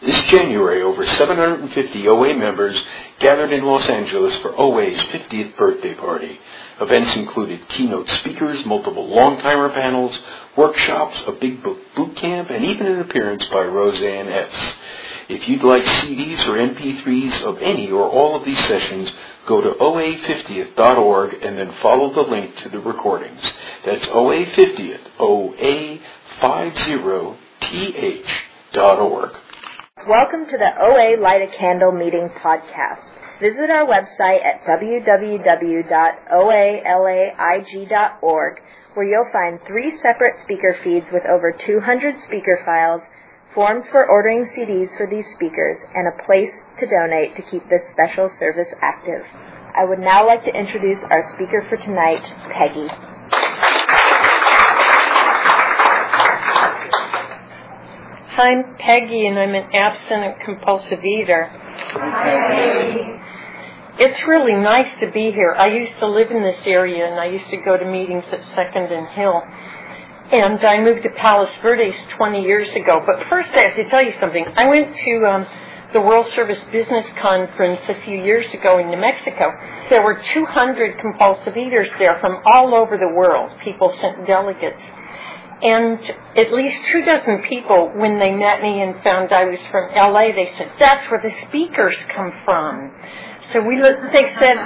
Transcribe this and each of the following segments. This January, over 750 OA members gathered in Los Angeles for OA's 50th birthday party. Events included keynote speakers, multiple long-timer panels, workshops, a Big Book boot camp, and even an appearance by Roseanne S. If you'd like CDs or MP3s of any or all of these sessions, go to OA50th.org and then follow the link to the recordings. That's OA50th, OA50th.org. Welcome to the OA Light a Candle Meeting Podcast. Visit our website at www.oalaig.org, where you'll find 3 separate speaker feeds with over 200 speaker files, forms for ordering CDs for these speakers, and a place to donate to keep this special service active. I would now like to introduce our speaker for tonight, Peggy. I'm Peggy, and I'm an absent and compulsive eater. Hi, Peggy. It's really nice to be here. I used to live in this area, and I used to go to meetings at Second and Hill. And I moved to Palos Verdes 20 years ago. But first, I have to tell you something. I went to the World Service Business Conference a few years ago in New Mexico. There were 200 compulsive eaters there from all over the world. People sent delegates. And at least 2 dozen people, when they met me and found I was from L.A., they said, "That's where the speakers come from." So they said,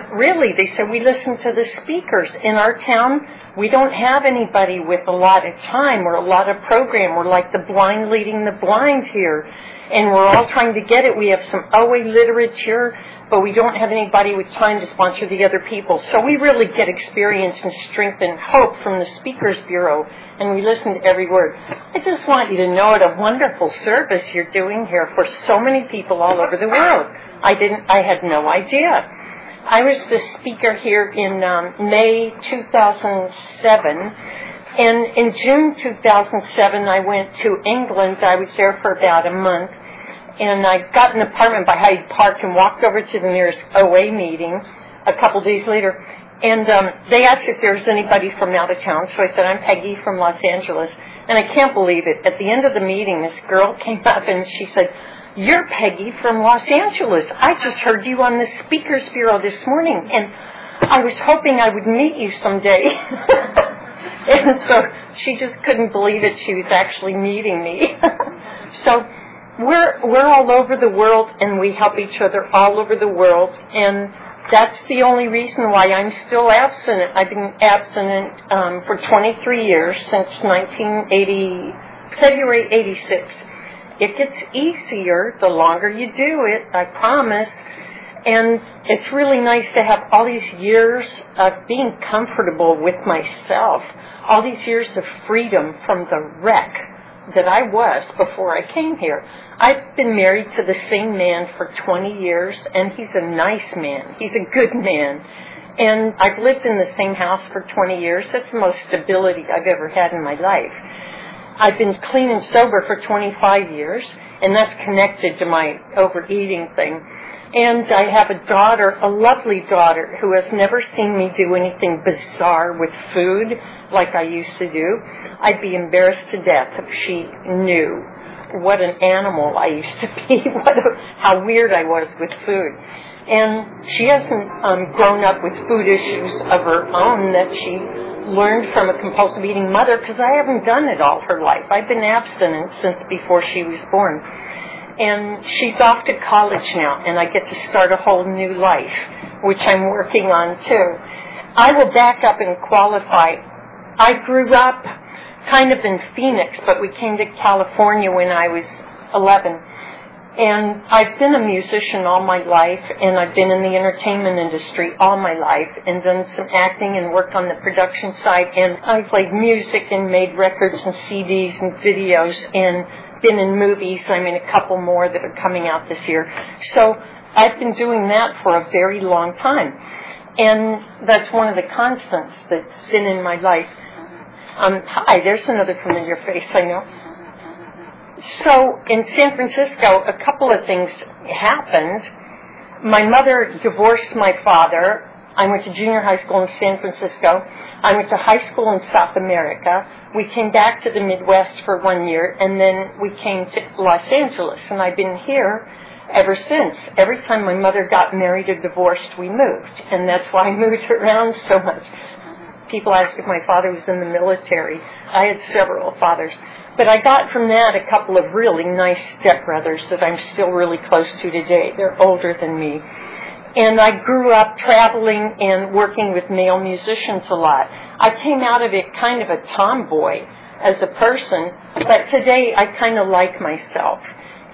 we listen to the speakers. In our town, we don't have anybody with a lot of time or a lot of program. We're like the blind leading the blind here, and we're all trying to get it. We have some OA literature, but we don't have anybody with time to sponsor the other people. So we really get experience and strength and hope from the Speakers Bureau, and we listen to every word. I just want you to know what a wonderful service you're doing here for so many people all over the world. I had no idea. I was the speaker here in May 2007, and in June 2007 I went to England. I was there for about a month, and I got an apartment by Hyde Park and walked over to the nearest OA meeting a couple days later, and they asked if there was anybody from out of town, so I said, "I'm Peggy from Los Angeles," and I can't believe it. At the end of the meeting, this girl came up and she said, "You're Peggy from Los Angeles. I just heard you on the Speakers Bureau this morning, and I was hoping I would meet you someday." And so she just couldn't believe it. She was actually meeting me. So we're all over the world, and we help each other all over the world, and that's the only reason why I'm still abstinent. I've been abstinent for 23 years, since February 86. It gets easier the longer you do it, I promise. And it's really nice to have all these years of being comfortable with myself, all these years of freedom from the wreck that I was before I came here. I've been married to the same man for 20 years, and he's a nice man. He's a good man. And I've lived in the same house for 20 years. That's the most stability I've ever had in my life. I've been clean and sober for 25 years, and that's connected to my overeating thing. And I have a daughter, a lovely daughter, who has never seen me do anything bizarre with food like I used to do. I'd be embarrassed to death if she knew what an animal I used to be, how weird I was with food. And she hasn't grown up with food issues of her own that she learned from a compulsive eating mother, because I haven't done it all her life. I've been abstinent since before she was born. And she's off to college now, and I get to start a whole new life, which I'm working on too. I will back up and qualify. I grew up kind of in Phoenix, but we came to California when I was 11. And I've been a musician all my life, and I've been in the entertainment industry all my life, and done some acting and worked on the production side, and I played music and made records and CDs and videos and been in movies. I'm in a couple more that are coming out this year. So I've been doing that for a very long time, and that's one of the constants that's been in my life. Hi, there's another familiar face, I know. So in San Francisco, a couple of things happened. My mother divorced my father. I went to junior high school in San Francisco. I went to high school in South America. We came back to the Midwest for 1 year, and then we came to Los Angeles, and I've been here ever since. Every time my mother got married or divorced, we moved, and that's why I moved around so much. People ask if my father was in the military. I had several fathers. But I got from that a couple of really nice stepbrothers that I'm still really close to today. They're older than me. And I grew up traveling and working with male musicians a lot. I came out of it kind of a tomboy as a person, but today I kind of like myself.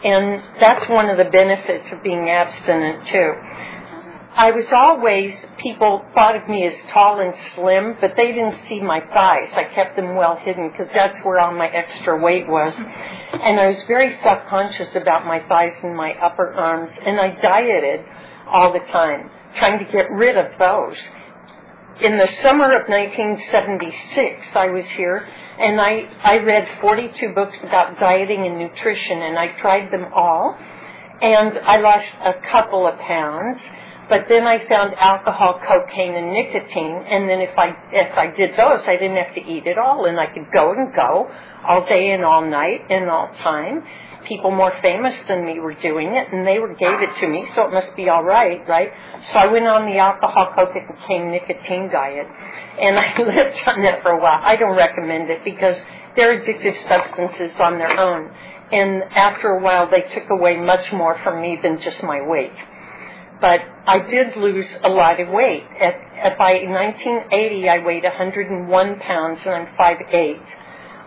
And that's one of the benefits of being abstinent, too. I was always, people thought of me as tall and slim, but they didn't see my thighs. I kept them well hidden because that's where all my extra weight was. And I was very self-conscious about my thighs and my upper arms, and I dieted all the time, trying to get rid of those. In the summer of 1976, I was here, and I read 42 books about dieting and nutrition, and I tried them all, and I lost a couple of pounds. But then I found alcohol, cocaine, and nicotine, and then if I did those, I didn't have to eat at all, and I could go and go all day and all night and all time. People more famous than me were doing it, and they gave it to me, so it must be all right, right? So I went on the alcohol, cocaine, nicotine diet, and I lived on that for a while. I don't recommend it because they're addictive substances on their own, and after a while, they took away much more from me than just my weight. But I did lose a lot of weight. By 1980, I weighed 101 pounds, and I'm 5'8".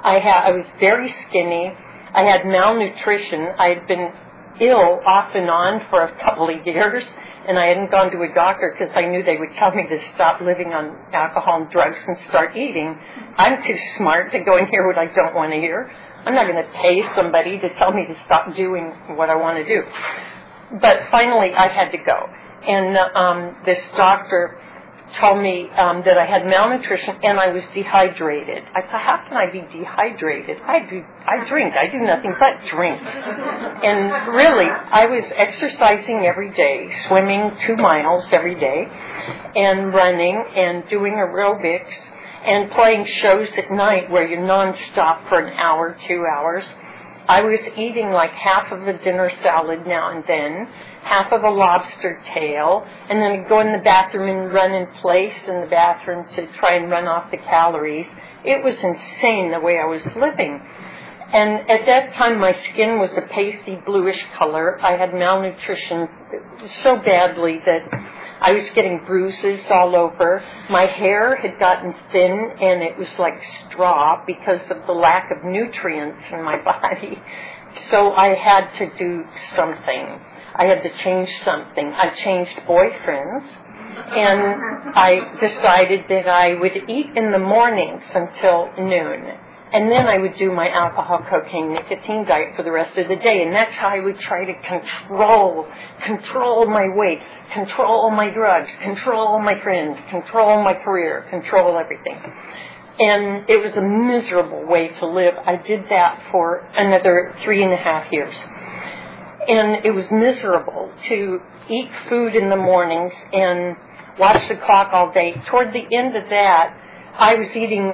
I was very skinny. I had malnutrition. I had been ill off and on for a couple of years, and I hadn't gone to a doctor because I knew they would tell me to stop living on alcohol and drugs and start eating. I'm too smart to go and hear what I don't want to hear. I'm not going to pay somebody to tell me to stop doing what I want to do. But finally, I had to go. And this doctor told me that I had malnutrition and I was dehydrated. I thought, how can I be dehydrated? I drink. I do nothing but drink. And really, I was exercising every day, swimming 2 miles every day, and running and doing aerobics and playing shows at night where you're nonstop for an hour, 2 hours. I was eating like half of a dinner salad now and then, half of a lobster tail, and then I'd go in the bathroom and run in place in the bathroom to try and run off the calories. It was insane the way I was living. And at that time, my skin was a pasty bluish color. I had malnutrition so badly that I was getting bruises all over. My hair had gotten thin, and it was like straw because of the lack of nutrients in my body. So I had to do something. I had to change something. I changed boyfriends, and I decided that I would eat in the mornings until noon. And then I would do my alcohol, cocaine, nicotine diet for the rest of the day. And that's how I would try to control my weight, control my drugs, control my friends, control my career, control everything. And it was a miserable way to live. I did that for another 3.5 years. And it was miserable to eat food in the mornings and watch the clock all day. Toward the end of that, I was eating,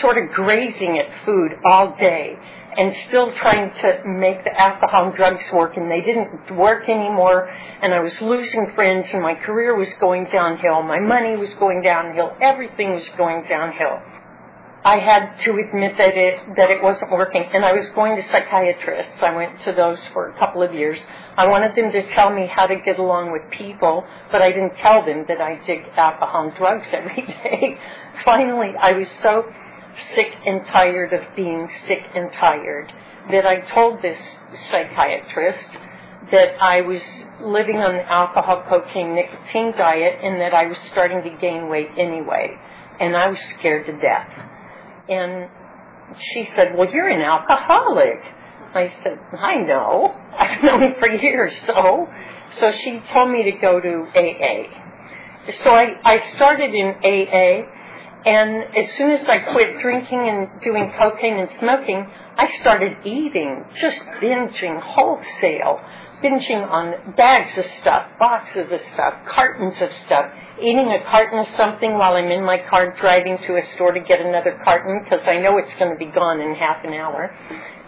sort of grazing at food all day and still trying to make the alcohol and drugs work, and they didn't work anymore, and I was losing friends, and my career was going downhill, my money was going downhill, everything was going downhill. I had to admit that it wasn't working, and I was going to psychiatrists. I went to those for a couple of years. I wanted them to tell me how to get along with people, but I didn't tell them that I did alcohol and drugs every day. Finally, I was so sick and tired of being sick and tired that I told this psychiatrist that I was living on the alcohol, cocaine, nicotine diet and that I was starting to gain weight anyway, and I was scared to death. And she said, well, you're an alcoholic. I said, I know. I've known him for years. So she told me to go to AA. So I started in AA. And as soon as I quit drinking and doing cocaine and smoking, I started eating, just binging wholesale. binging on bags of stuff, boxes of stuff, cartons of stuff, eating a carton of something while I'm in my car driving to a store to get another carton because I know it's going to be gone in half an hour.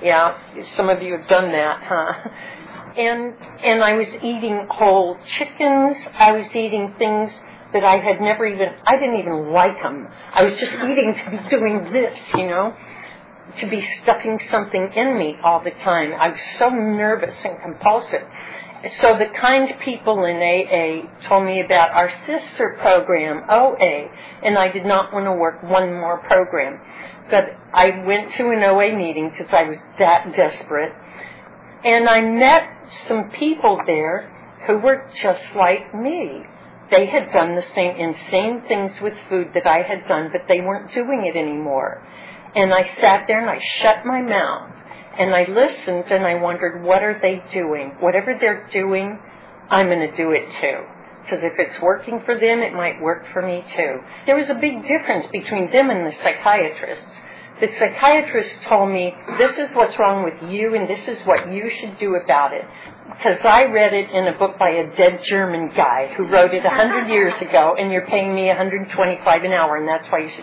Yeah, some of you have done that, huh? And I was eating whole chickens. I was eating things that I had never even, I didn't even like them. I was just eating to be doing this, you know, to be stuffing something in me all the time. I was so nervous and compulsive. So the kind people in AA told me about our sister program, OA, and I did not want to work one more program. But I went to an OA meeting because I was that desperate. And I met some people there who were just like me. They had done the same insane things with food that I had done, but they weren't doing it anymore. And I sat there and I shut my mouth and I listened and I wondered, what are they doing? Whatever they're doing, I'm going to do it too. Because if it's working for them, it might work for me too. There was a big difference between them and the psychiatrists. The psychiatrist told me, this is what's wrong with you and this is what you should do about it. Because I read it in a book by a dead German guy who wrote it 100 years ago, and you're paying me $125 an hour, and that's why you should...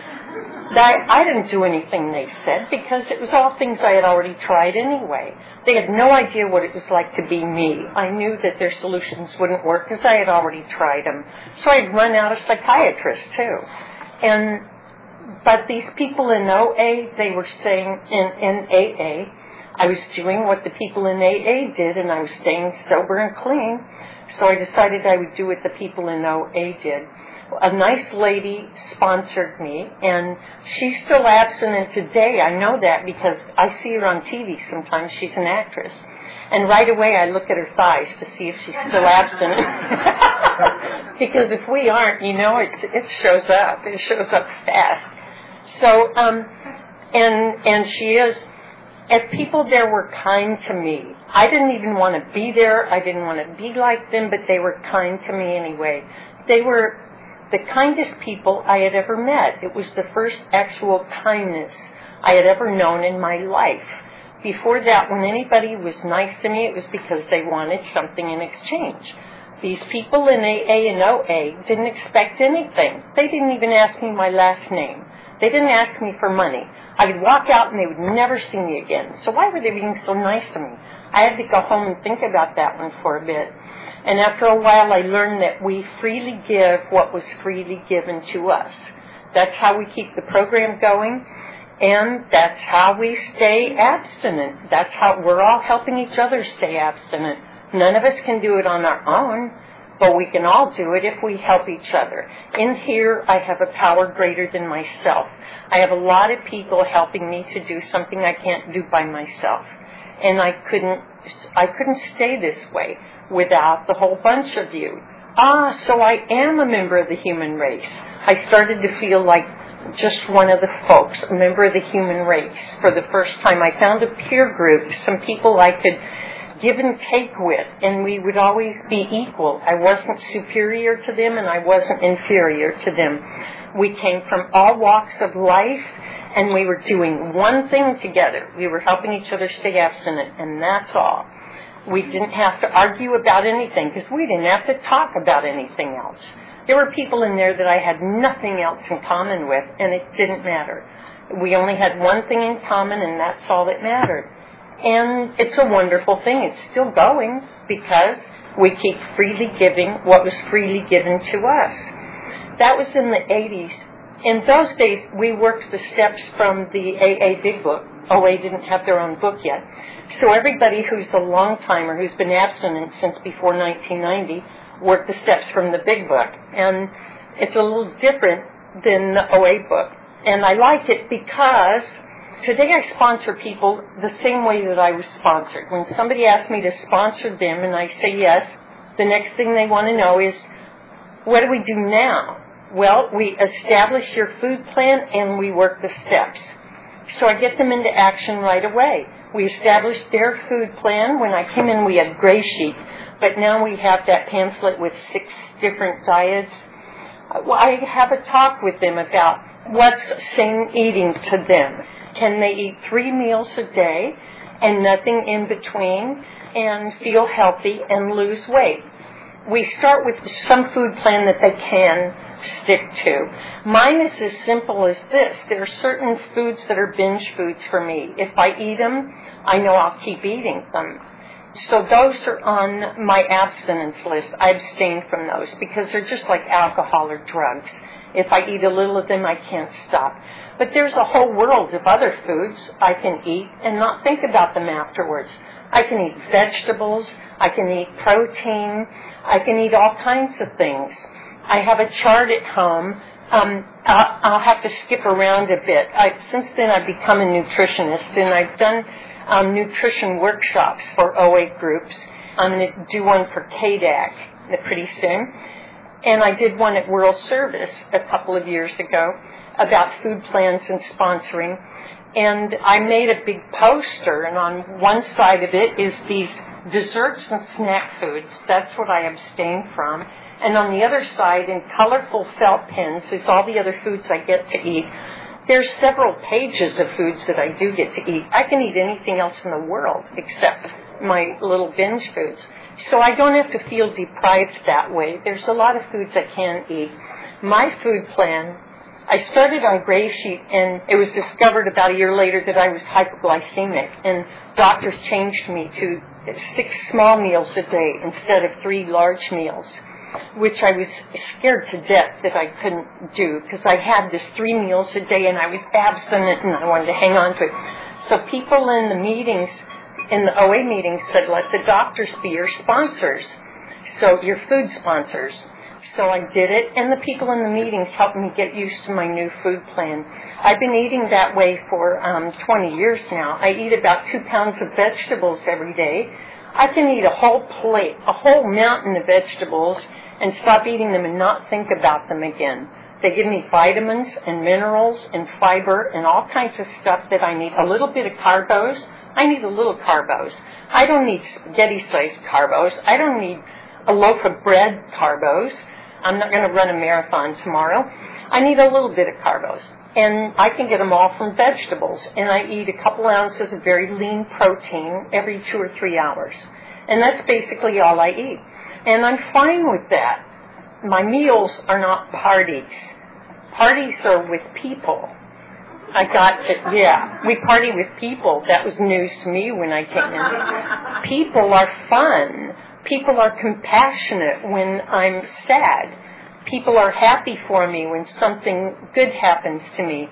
I didn't do anything they said, because it was all things I had already tried anyway. They had no idea what it was like to be me. I knew that their solutions wouldn't work because I had already tried them. So I'd run out of psychiatrists, too. But these people in OA, they were saying, in AA, I was doing what the people in AA did, and I was staying sober and clean. So I decided I would do what the people in OA did. A nice lady sponsored me, and she's still abstinent today. I know that because I see her on TV sometimes. She's an actress. And right away I look at her thighs to see if she's still abstinent. Because if we aren't, you know, it shows up. It shows up fast. So, and she is. And people there were kind to me. I didn't even want to be there. I didn't want to be like them, but they were kind to me anyway. They were the kindest people I had ever met. It was the first actual kindness I had ever known in my life. Before that, when anybody was nice to me, it was because they wanted something in exchange. These people in AA and OA didn't expect anything. They didn't even ask me my last name. They didn't ask me for money. I would walk out and they would never see me again. So why were they being so nice to me? I had to go home and think about that one for a bit. And after a while, I learned that we freely give what was freely given to us. That's how we keep the program going, and that's how we stay abstinent. That's how we're all helping each other stay abstinent. None of us can do it on our own, but we can all do it if we help each other. In here, I have a power greater than myself. I have a lot of people helping me to do something I can't do by myself. And I couldn't stay this way without the whole bunch of you. So I am a member of the human race. I started to feel like just one of the folks, a member of the human race. For the first time, I found a peer group, some people I could give and take with, and we would always be equal. I wasn't superior to them, and I wasn't inferior to them. We came from all walks of life, and we were doing one thing together. We were helping each other stay abstinent, and that's all. We didn't have to argue about anything, because we didn't have to talk about anything else. There were people in there that I had nothing else in common with, and it didn't matter. We only had one thing in common, and that's all that mattered. And it's a wonderful thing. It's still going because we keep freely giving what was freely given to us. That was in the 80s. In those days, we worked the steps from the AA Big Book. OA didn't have their own book yet. So everybody who's a long-timer, who's been abstinent since before 1990, worked the steps from the Big Book. And it's a little different than the OA book. And I like it because... today I sponsor people the same way that I was sponsored. When somebody asks me to sponsor them and I say yes, the next thing they want to know is, what do we do now? Well, we establish your food plan and we work the steps. So I get them into action right away. We established their food plan. When I came in, we had gray sheet, but now we have that pamphlet with 6 different diets. I have a talk with them about what's sane eating to them. Can they eat 3 meals a day and nothing in between? and feel healthy and lose weight. We start with some food plan that they can stick to. Mine is as simple as this. There are certain foods that are binge foods for me. If I eat them, I know I'll keep eating them. So those are on my abstinence list. I abstain from those because they're just like alcohol or drugs. If I eat a little of them, I can't stop. But there's a whole world of other foods I can eat and not think about them afterwards. I can eat vegetables. I can eat protein. I can eat all kinds of things. I have a chart at home. I'll have to skip around a bit. Since then, I've become a nutritionist, and I've done nutrition workshops for OA groups. I'm going to do one for KDAC pretty soon. And I did one at World Service a couple of years ago about food plans and sponsoring. And I made a big poster, and on one side of it is these desserts and snack foods. That's what I abstain from. And on the other side, in colorful felt pens, is all the other foods I get to eat. There's several pages of foods that I do get to eat. I can eat anything else in the world except my little binge foods. So I don't have to feel deprived that way. There's a lot of foods I can eat. My food plan, I started on Gray Sheet, and it was discovered about a year later that I was hypoglycemic, and doctors changed me to 6 small meals a day instead of 3 large meals, which I was scared to death that I couldn't do because I had this 3 meals a day and I was abstinent and I wanted to hang on to it. So people in the meetings, in the OA meetings, said, let the doctors be your sponsors, so your food sponsors. So I did it, and the people in the meetings helped me get used to my new food plan. I've been eating that way for 20 years now. I eat about 2 pounds of vegetables every day. I can eat a whole plate, a whole mountain of vegetables, and stop eating them and not think about them again. They give me vitamins and minerals and fiber and all kinds of stuff that I need. A little bit of carbos. I need a little carbos. I don't need spaghetti-sized carbos. I don't need a loaf of bread carbos. I'm not going to run a marathon tomorrow. I need a little bit of carbos. And I can get them all from vegetables. And I eat a couple ounces of very lean protein every 2 or 3 hours. And that's basically all I eat. And I'm fine with that. My meals are not parties. Parties are with people. I got to, yeah. We party with people. That was news to me when I came in. People are fun. People are compassionate when I'm sad. People are happy for me when something good happens to me.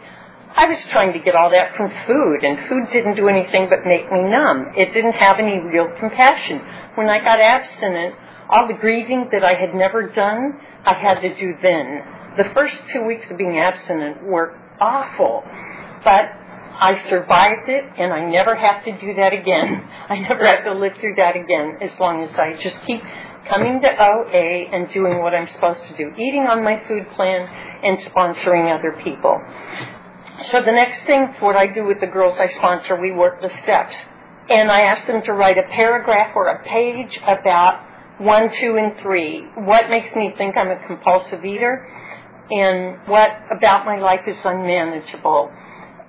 I was trying to get all that from food, and food didn't do anything but make me numb. It didn't have any real compassion. When I got abstinent, all the grieving that I had never done, I had to do then. The first 2 weeks of being abstinent were awful, but I survived it, and I never have to do that again. I never have to live through that again as long as I just keep coming to OA and doing what I'm supposed to do, eating on my food plan and sponsoring other people. So the next thing, what I do with the girls I sponsor, we work the steps. And I ask them to write a paragraph or a page about 1, 2, and 3. What makes me think I'm a compulsive eater? And what about my life is unmanageable?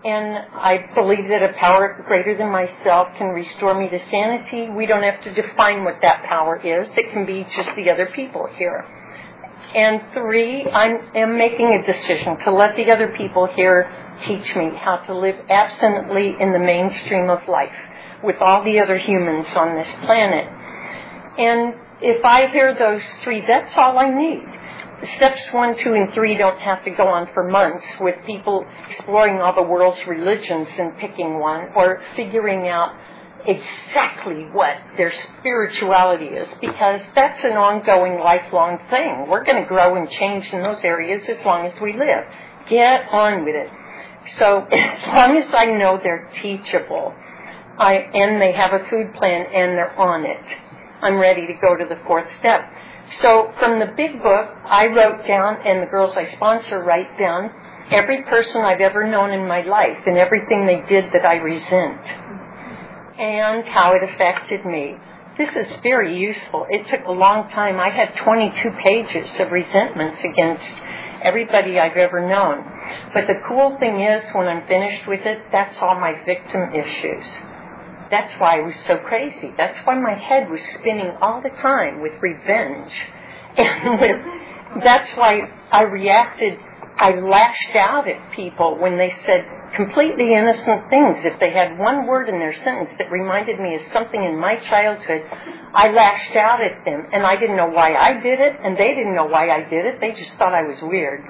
And I believe that a power greater than myself can restore me to sanity. We don't have to define what that power is. It can be just the other people here. And 3, I am making a decision to let the other people here teach me how to live abstinently in the mainstream of life with all the other humans on this planet. And if I hear those 3, that's all I need. Steps 1, 2, and 3 don't have to go on for months with people exploring all the world's religions and picking one or figuring out exactly what their spirituality is, because that's an ongoing, lifelong thing. We're going to grow and change in those areas as long as we live. Get on with it. So as long as I know they're teachable, and they have a food plan and they're on it, I'm ready to go to the 4th step. So from the Big Book, I wrote down, and the girls I sponsor write down, every person I've ever known in my life and everything they did that I resent and how it affected me. This is very useful. It took a long time. I had 22 pages of resentments against everybody I've ever known. But the cool thing is, when I'm finished with it, that's all my victim issues. That's why I was so crazy. That's why my head was spinning all the time with revenge. And that's why I reacted. I lashed out at people when they said completely innocent things. If they had one word in their sentence that reminded me of something in my childhood, I lashed out at them, and I didn't know why I did it, and they didn't know why I did it. They just thought I was weird.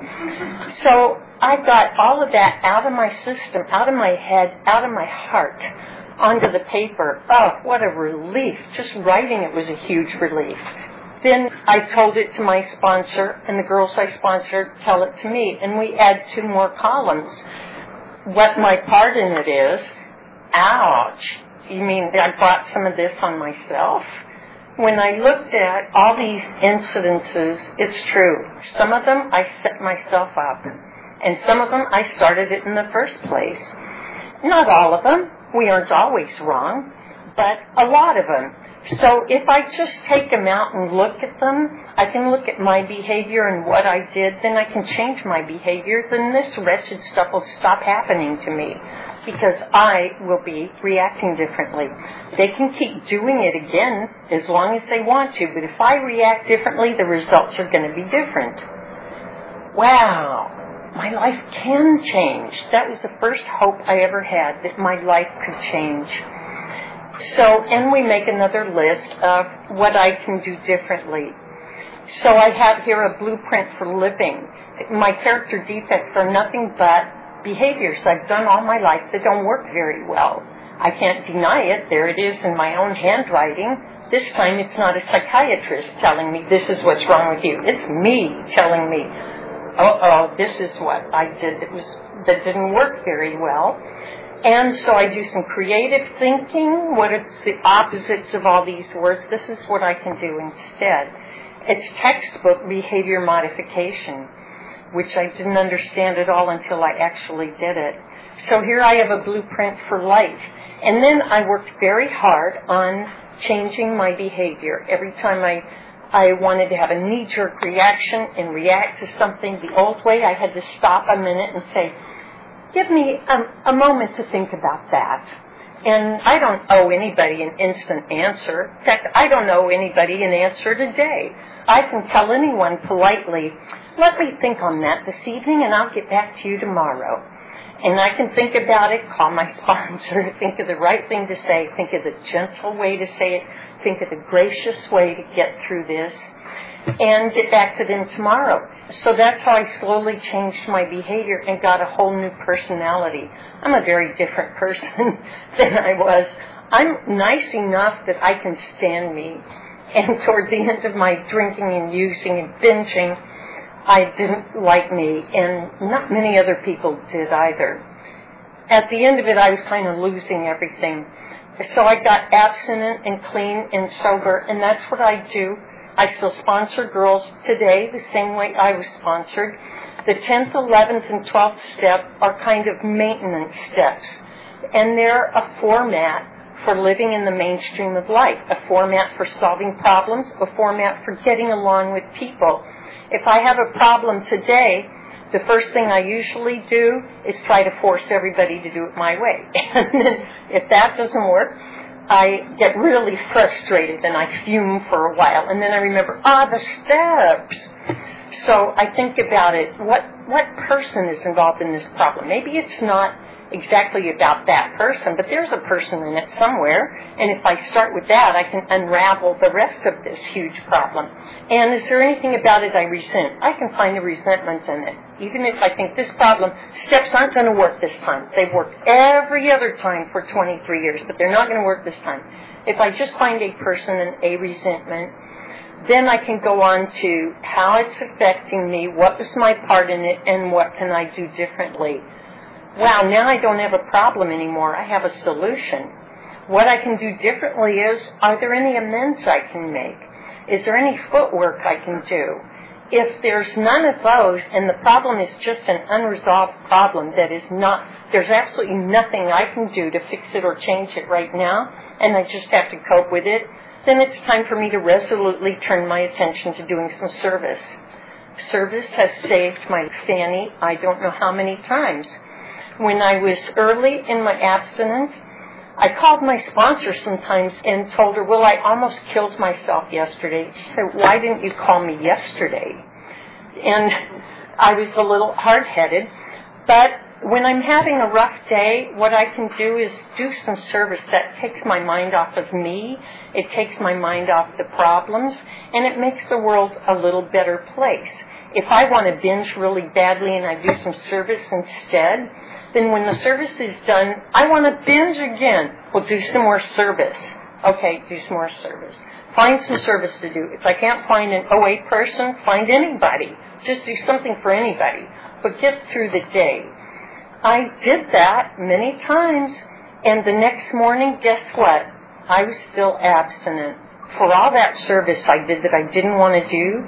So I got all of that out of my system, out of my head, out of my heart, onto the paper. Oh, what a relief. Just writing it was a huge relief. Then I told it to my sponsor, and the girls I sponsored tell it to me, and we add two more columns. What my part in it is. Ouch. You mean I brought some of this on myself? When I looked at all these incidences, it's true. Some of them I set myself up, and some of them I started it in the first place. Not all of them. We aren't always wrong, but a lot of them. So if I just take them out and look at them, I can look at my behavior and what I did, then I can change my behavior, then this wretched stuff will stop happening to me because I will be reacting differently. They can keep doing it again as long as they want to, but if I react differently, the results are going to be different. Wow. My life can change. That was the first hope I ever had, that my life could change. So, and we make another list of what I can do differently. So I have here a blueprint for living. My character defects are nothing but behaviors I've done all my life that don't work very well. I can't deny it. There it is in my own handwriting. This time it's not a psychiatrist telling me this is what's wrong with you. It's me telling me, uh-oh, this is what I did that didn't work very well. And so I do some creative thinking. What are the opposites of all these words? This is what I can do instead. It's textbook behavior modification, which I didn't understand at all until I actually did it. So here I have a blueprint for life. And then I worked very hard on changing my behavior. Every time I wanted to have a knee-jerk reaction and react to something the old way, I had to stop a minute and say, give me a moment to think about that. And I don't owe anybody an instant answer. In fact, I don't owe anybody an answer today. I can tell anyone politely, let me think on that this evening and I'll get back to you tomorrow. And I can think about it, call my sponsor, think of the right thing to say, think of the gentle way to say it, think of the gracious way to get through this, and get back to them tomorrow. So that's how I slowly changed my behavior and got a whole new personality. I'm a very different person than I was. I'm nice enough that I can stand me. And toward the end of my drinking and using and binging, I didn't like me, and not many other people did either. At the end of it, I was kind of losing everything. So I got abstinent and clean and sober, and that's what I do. I still sponsor girls today the same way I was sponsored. The 10th, 11th, and 12th step are kind of maintenance steps, and they're a format for living in the mainstream of life, a format for solving problems, a format for getting along with people. If I have a problem today, the first thing I usually do is try to force everybody to do it my way. And then if that doesn't work, I get really frustrated and I fume for a while. And then I remember, the steps. So I think about it. What person is involved in this problem? Maybe it's not exactly about that person, but there's a person in it somewhere, and if I start with that, I can unravel the rest of this huge problem. And is there anything about it I resent? I can find the resentment in it. Even if I think this problem, steps aren't going to work this time. They've worked every other time for 23 years, but they're not going to work this time. If I just find a person and a resentment, then I can go on to how it's affecting me, what was my part in it, and what can I do differently. Wow, now I don't have a problem anymore. I have a solution. What I can do differently is, are there any amends I can make? Is there any footwork I can do? If there's none of those, and the problem is just an unresolved problem that is not, there's absolutely nothing I can do to fix it or change it right now, and I just have to cope with it, then it's time for me to resolutely turn my attention to doing some service. Service has saved my fanny I don't know how many times. When I was early in my abstinence, I called my sponsor sometimes and told her, well, I almost killed myself yesterday. She said, why didn't you call me yesterday? And I was a little hard-headed. But when I'm having a rough day, what I can do is do some service that takes my mind off of me, it takes my mind off the problems, and it makes the world a little better place. If I want to binge really badly and I do some service instead, then when the service is done, I want to binge again. Well, do some more service. Okay, do some more service. Find some service to do. If I can't find an OA person, find anybody. Just do something for anybody. But get through the day. I did that many times, and the next morning, guess what? I was still abstinent. For all that service I did that I didn't want to do,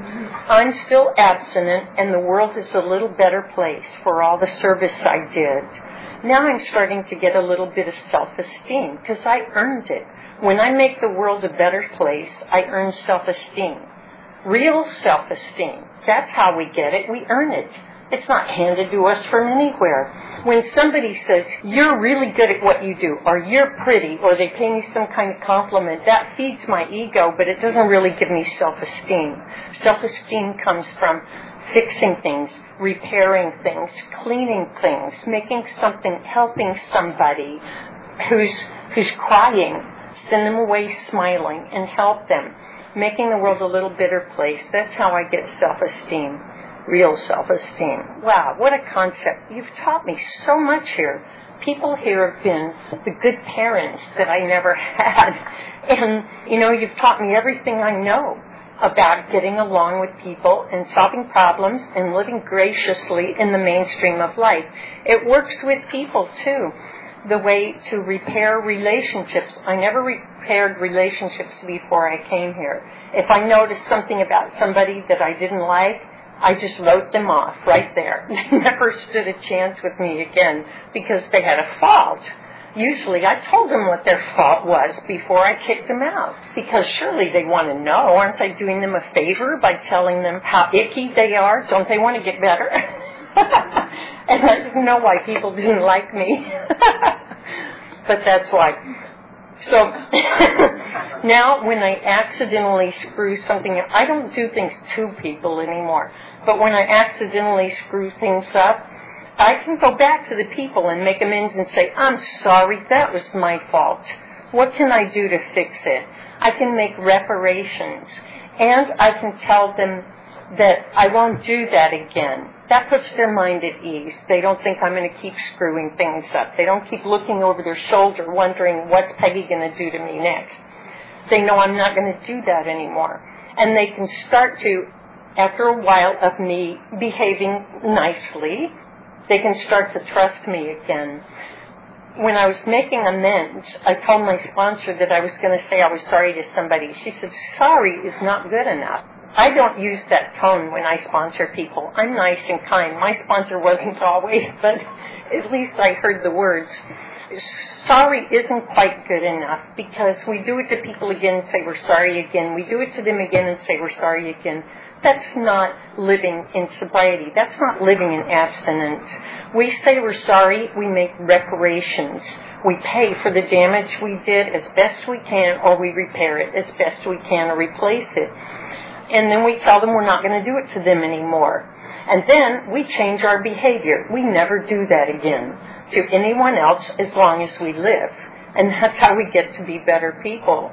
I'm still abstinent, and the world is a little better place for all the service I did. Now I'm starting to get a little bit of self-esteem, because I earned it. When I make the world a better place, I earn self-esteem. Real self-esteem. That's how we get it. We earn it. It's not handed to us from anywhere. When somebody says, you're really good at what you do, or you're pretty, or they pay me some kind of compliment, that feeds my ego, but it doesn't really give me self-esteem. Self-esteem comes from fixing things, repairing things, cleaning things, making something, helping somebody who's crying. Send them away smiling and help them. Making the world a little better place. That's how I get self-esteem. Real self-esteem. Wow, what a concept. You've taught me so much here. People here have been the good parents that I never had. And, you know, you've taught me everything I know about getting along with people and solving problems and living graciously in the mainstream of life. It works with people, too. The way to repair relationships. I never repaired relationships before I came here. If I noticed something about somebody that I didn't like, I just wrote them off right there. They never stood a chance with me again because they had a fault. Usually I told them what their fault was before I kicked them out because surely they want to know. Aren't I doing them a favor by telling them how icky they are? Don't they want to get better? And I didn't know why people didn't like me. But that's why. So now when I accidentally screw something up, I don't do things to people anymore. But when I accidentally screw things up, I can go back to the people and make amends and say, I'm sorry, that was my fault. What can I do to fix it? I can make reparations. And I can tell them that I won't do that again. That puts their mind at ease. They don't think I'm going to keep screwing things up. They don't keep looking over their shoulder wondering, what's Peggy going to do to me next? They know I'm not going to do that anymore. And they can start to, after a while of me behaving nicely, they can start to trust me again. When I was making amends, I told my sponsor that I was going to say I was sorry to somebody. She said, sorry is not good enough. I don't use that tone when I sponsor people. I'm nice and kind. My sponsor wasn't always, but at least I heard the words. Sorry isn't quite good enough because we do it to people again and say we're sorry again. We do it to them again and say we're sorry again. That's not living in sobriety. That's not living in abstinence. We say we're sorry. We make reparations. We pay for the damage we did as best we can, or we repair it as best we can or replace it. And then we tell them we're not going to do it to them anymore. And then we change our behavior. We never do that again to anyone else as long as we live. And that's how we get to be better people.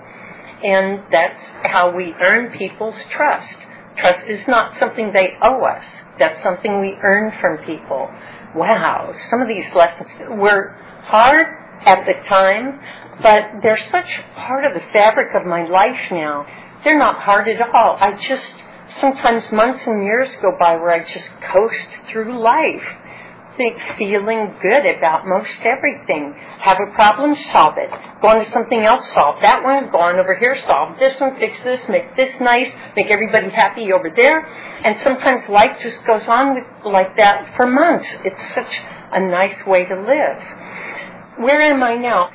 And that's how we earn people's trust. Trust is not something they owe us. That's something we earn from people. Wow, some of these lessons were hard at the time, but they're such part of the fabric of my life now. They're not hard at all. I just, sometimes months and years go by where I just coast through life. Think feeling good about most everything. Have a problem, solve it. Go on to something else, solve that one. Go on over here, solve this one, fix this, make this nice, make everybody happy over there. And sometimes life just goes on like that for months. It's such a nice way to live. Where am I now?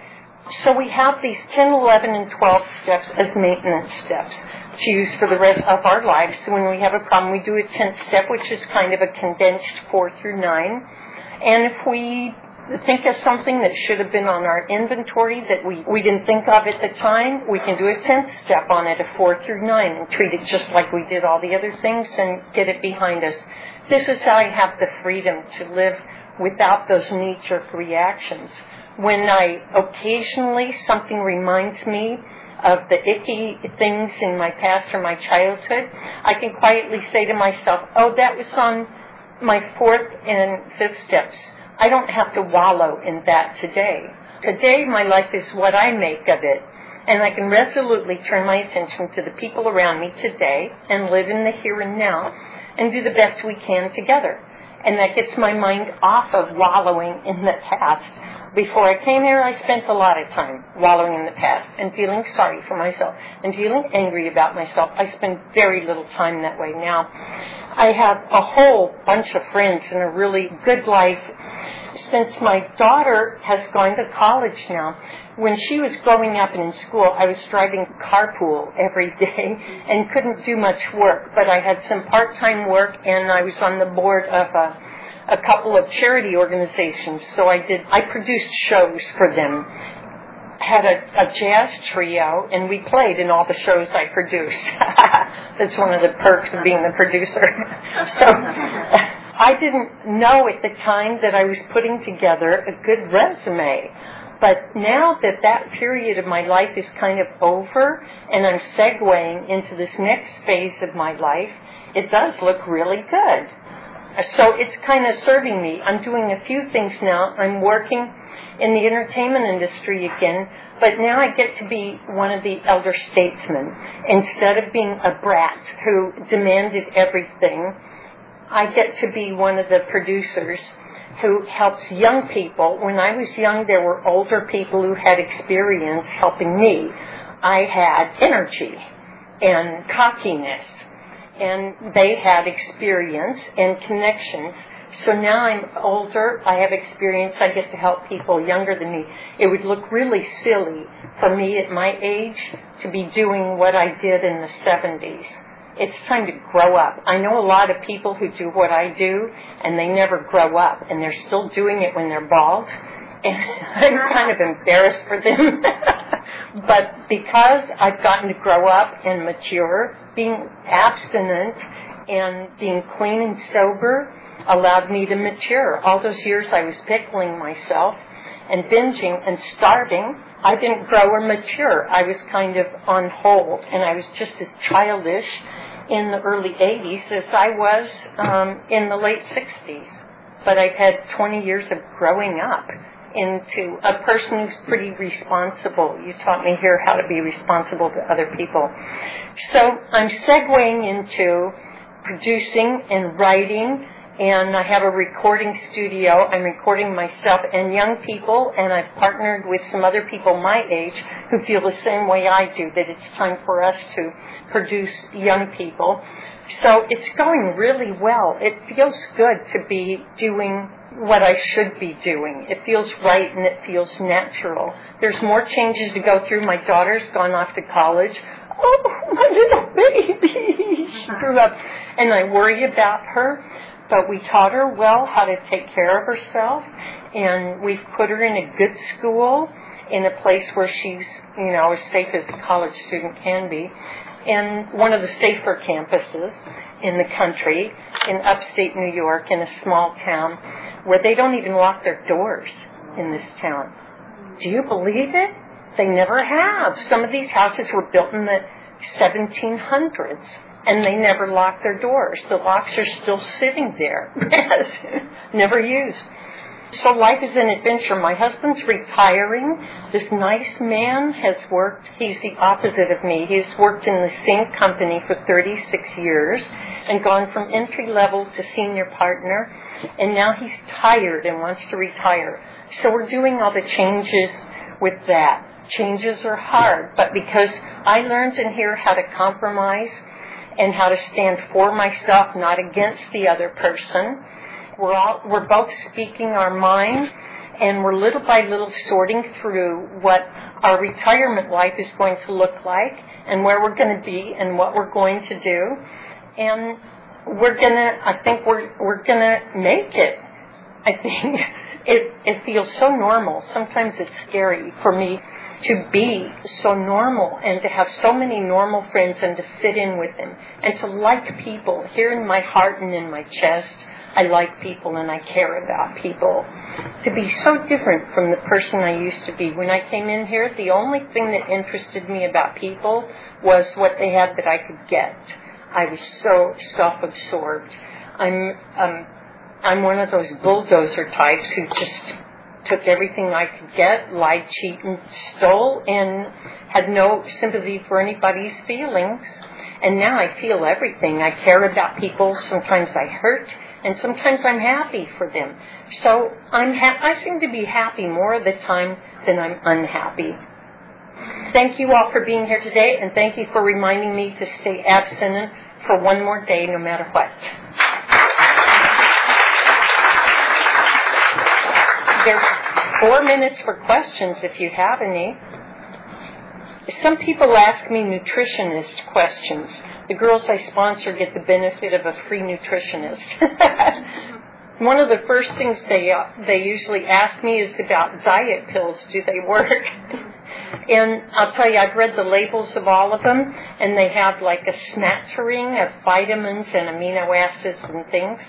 So we have these 10, 11, and 12 steps as maintenance steps to use for the rest of our lives. So when we have a problem, we do a 10th step, which is kind of a condensed 4 through 9. And if we think of something that should have been on our inventory that we didn't think of at the time, we can do a 10th step on it, a 4 through 9, and treat it just like we did all the other things and get it behind us. This is how I have the freedom to live without those knee-jerk reactions. When I occasionally, something reminds me of the icky things in my past or my childhood, I can quietly say to myself, oh, that was on my 4th and 5th steps. I don't have to wallow in that today. Today, my life is what I make of it, and I can resolutely turn my attention to the people around me today and live in the here and now and do the best we can together. And that gets my mind off of wallowing in the past. Before I came here, I spent a lot of time wallowing in the past and feeling sorry for myself and feeling angry about myself. I spend very little time that way now. I have a whole bunch of friends and a really good life. Since my daughter has gone to college now, when she was growing up and in school, I was driving carpool every day and couldn't do much work, but I had some part-time work and I was on the board of a couple of charity organizations, so I produced shows for them. Had a jazz trio, and we played in all the shows I produced. That's one of the perks of being the producer. So I didn't know at the time that I was putting together a good resume. But now that that period of my life is kind of over, and I'm segueing into this next phase of my life, it does look really good. So it's kind of serving me. I'm doing a few things now. I'm working in the entertainment industry again, but now I get to be one of the elder statesmen. Instead of being a brat who demanded everything, I get to be one of the producers who helps young people. When I was young, there were older people who had experience helping me. I had energy and cockiness, and they had experience and connections. So now I'm older, I have experience, I get to help people younger than me. It would look really silly for me at my age to be doing what I did in the 70s. It's time to grow up. I know a lot of people who do what I do, and they never grow up, and they're still doing it when they're bald. And I'm kind of embarrassed for them. But because I've gotten to grow up and mature, being abstinent and being clean and sober allowed me to mature. All those years I was pickling myself and binging and starving, I didn't grow or mature. I was kind of on hold, and I was just as childish in the early 80s as I was in the late 60s. But I've had 20 years of growing up into a person who's pretty responsible. You taught me here how to be responsible to other people. So I'm segueing into producing and writing, and I have a recording studio. I'm recording myself and young people, and I've partnered with some other people my age who feel the same way I do, that it's time for us to produce young people. So it's going really well. It feels good to be doing what I should be doing. It feels right and it feels natural. There's more changes to go through. My daughter's gone off to college. Oh, my little baby. She grew up. And I worry about her. But we taught her well how to take care of herself. And we've put her in a good school, in a place where she's, you know, as safe as a college student can be. In one of the safer campuses in the country, in upstate New York, in a small town, where they don't even lock their doors in this town. Do you believe it? They never have. Some of these houses were built in the 1700s, and they never locked their doors. The locks are still sitting there, never used. So life is an adventure. My husband's retiring. This nice man has worked. He's the opposite of me. He's worked in the same company for 36 years and gone from entry level to senior partner. And now he's tired and wants to retire. So we're doing all the changes with that. Changes are hard, but because I learned in here how to compromise and how to stand for myself, not against the other person, we're both speaking our mind, and we're little by little sorting through what our retirement life is going to look like and where we're going to be and what we're going to do. And I think we're gonna make it. I think it feels so normal. Sometimes it's scary for me to be so normal and to have so many normal friends and to fit in with them and to like people. Here in my heart and in my chest, I like people and I care about people. To be so different from the person I used to be. When I came in here, the only thing that interested me about people was what they had that I could get. I was so self-absorbed. I'm one of those bulldozer types who just took everything I could get, lied, cheated, and stole, and had no sympathy for anybody's feelings. And now I feel everything. I care about people. Sometimes I hurt, and sometimes I'm happy for them. So I seem to be happy more of the time than I'm unhappy. Thank you all for being here today, and thank you for reminding me to stay abstinent for one more day, no matter what. There's 4 minutes for questions if you have any. Some people ask me nutritionist questions. The girls I sponsor get the benefit of a free nutritionist. One of the first things they usually ask me is about diet pills. Do they work? And I'll tell you, I've read the labels of all of them, and they have like a smattering of vitamins and amino acids and things,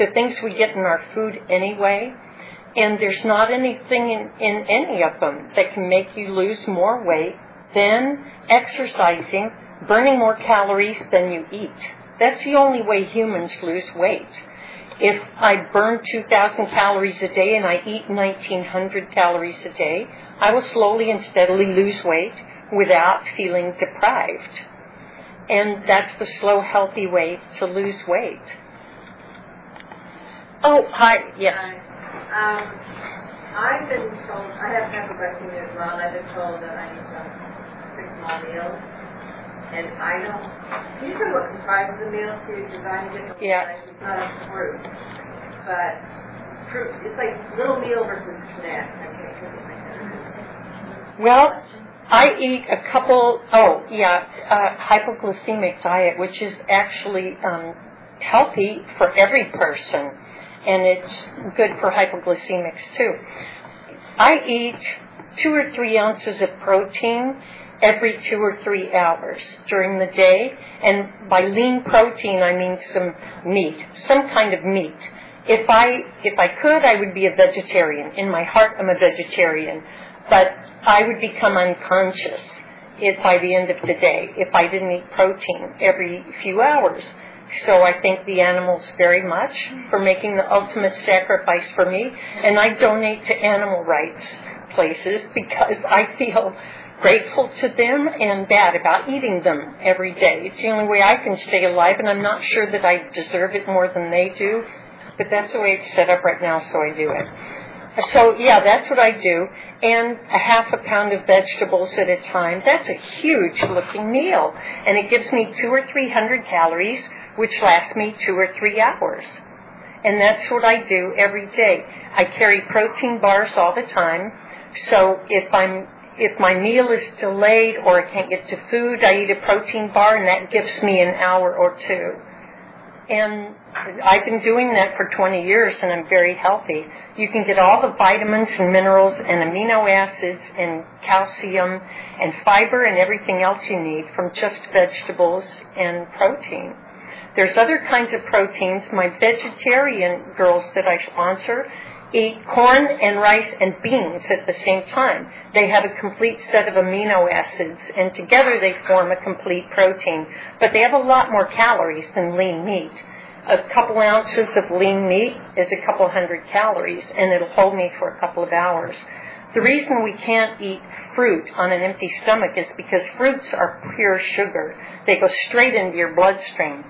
the things we get in our food anyway. And there's not anything in any of them that can make you lose more weight than exercising, burning more calories than you eat. That's the only way humans lose weight. If I burn 2,000 calories a day and I eat 1,900 calories a day, I will slowly and steadily lose weight without feeling deprived. And that's the slow, healthy way to lose weight. Oh, hi. Yes. Hi. I've been told, I have hypoglycemia as well, and I've been told that I need to have 6 small meals, and I don't, you can look at the size of the meal too, because I'm different, it's not a fruit, but fruit, it's like little meal versus snack, I can't think of that. Well, I eat a couple, hypoglycemic diet, which is actually healthy for every person. And it's good for hypoglycemics, too. I eat 2 or 3 ounces of protein every 2 or 3 hours during the day. And by lean protein, I mean some kind of meat. If I could, I would be a vegetarian. In my heart, I'm a vegetarian. But I would become unconscious by the end of the day if I didn't eat protein every few hours. So I thank the animals very much for making the ultimate sacrifice for me. And I donate to animal rights places because I feel grateful to them and bad about eating them every day. It's the only way I can stay alive, and I'm not sure that I deserve it more than they do. But that's the way it's set up right now, so I do it. So, yeah, that's what I do. And a half a pound of vegetables at a time. That's a huge-looking meal. And it gives me 200 or 300 calories, which lasts me 2 or 3 hours. And that's what I do every day. I carry protein bars all the time. So if my meal is delayed or I can't get to food, I eat a protein bar, and that gives me an hour or two. And I've been doing that for 20 years, and I'm very healthy. You can get all the vitamins and minerals and amino acids and calcium and fiber and everything else you need from just vegetables and protein. There's other kinds of proteins. My vegetarian girls that I sponsor eat corn and rice and beans at the same time. They have a complete set of amino acids, and together they form a complete protein. But they have a lot more calories than lean meat. A couple ounces of lean meat is a couple hundred calories, and it'll hold me for a couple of hours. The reason we can't eat fruit on an empty stomach is because fruits are pure sugar. They go straight into your bloodstream.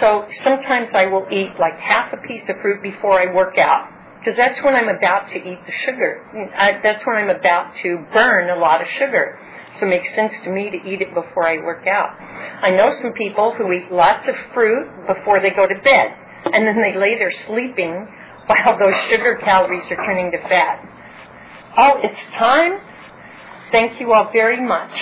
So sometimes I will eat like half a piece of fruit before I work out, because that's when I'm about to eat the sugar. That's when I'm about to burn a lot of sugar. So it makes sense to me to eat it before I work out. I know some people who eat lots of fruit before they go to bed, and then they lay there sleeping while those sugar calories are turning to fat. Oh, it's time. Thank you all very much.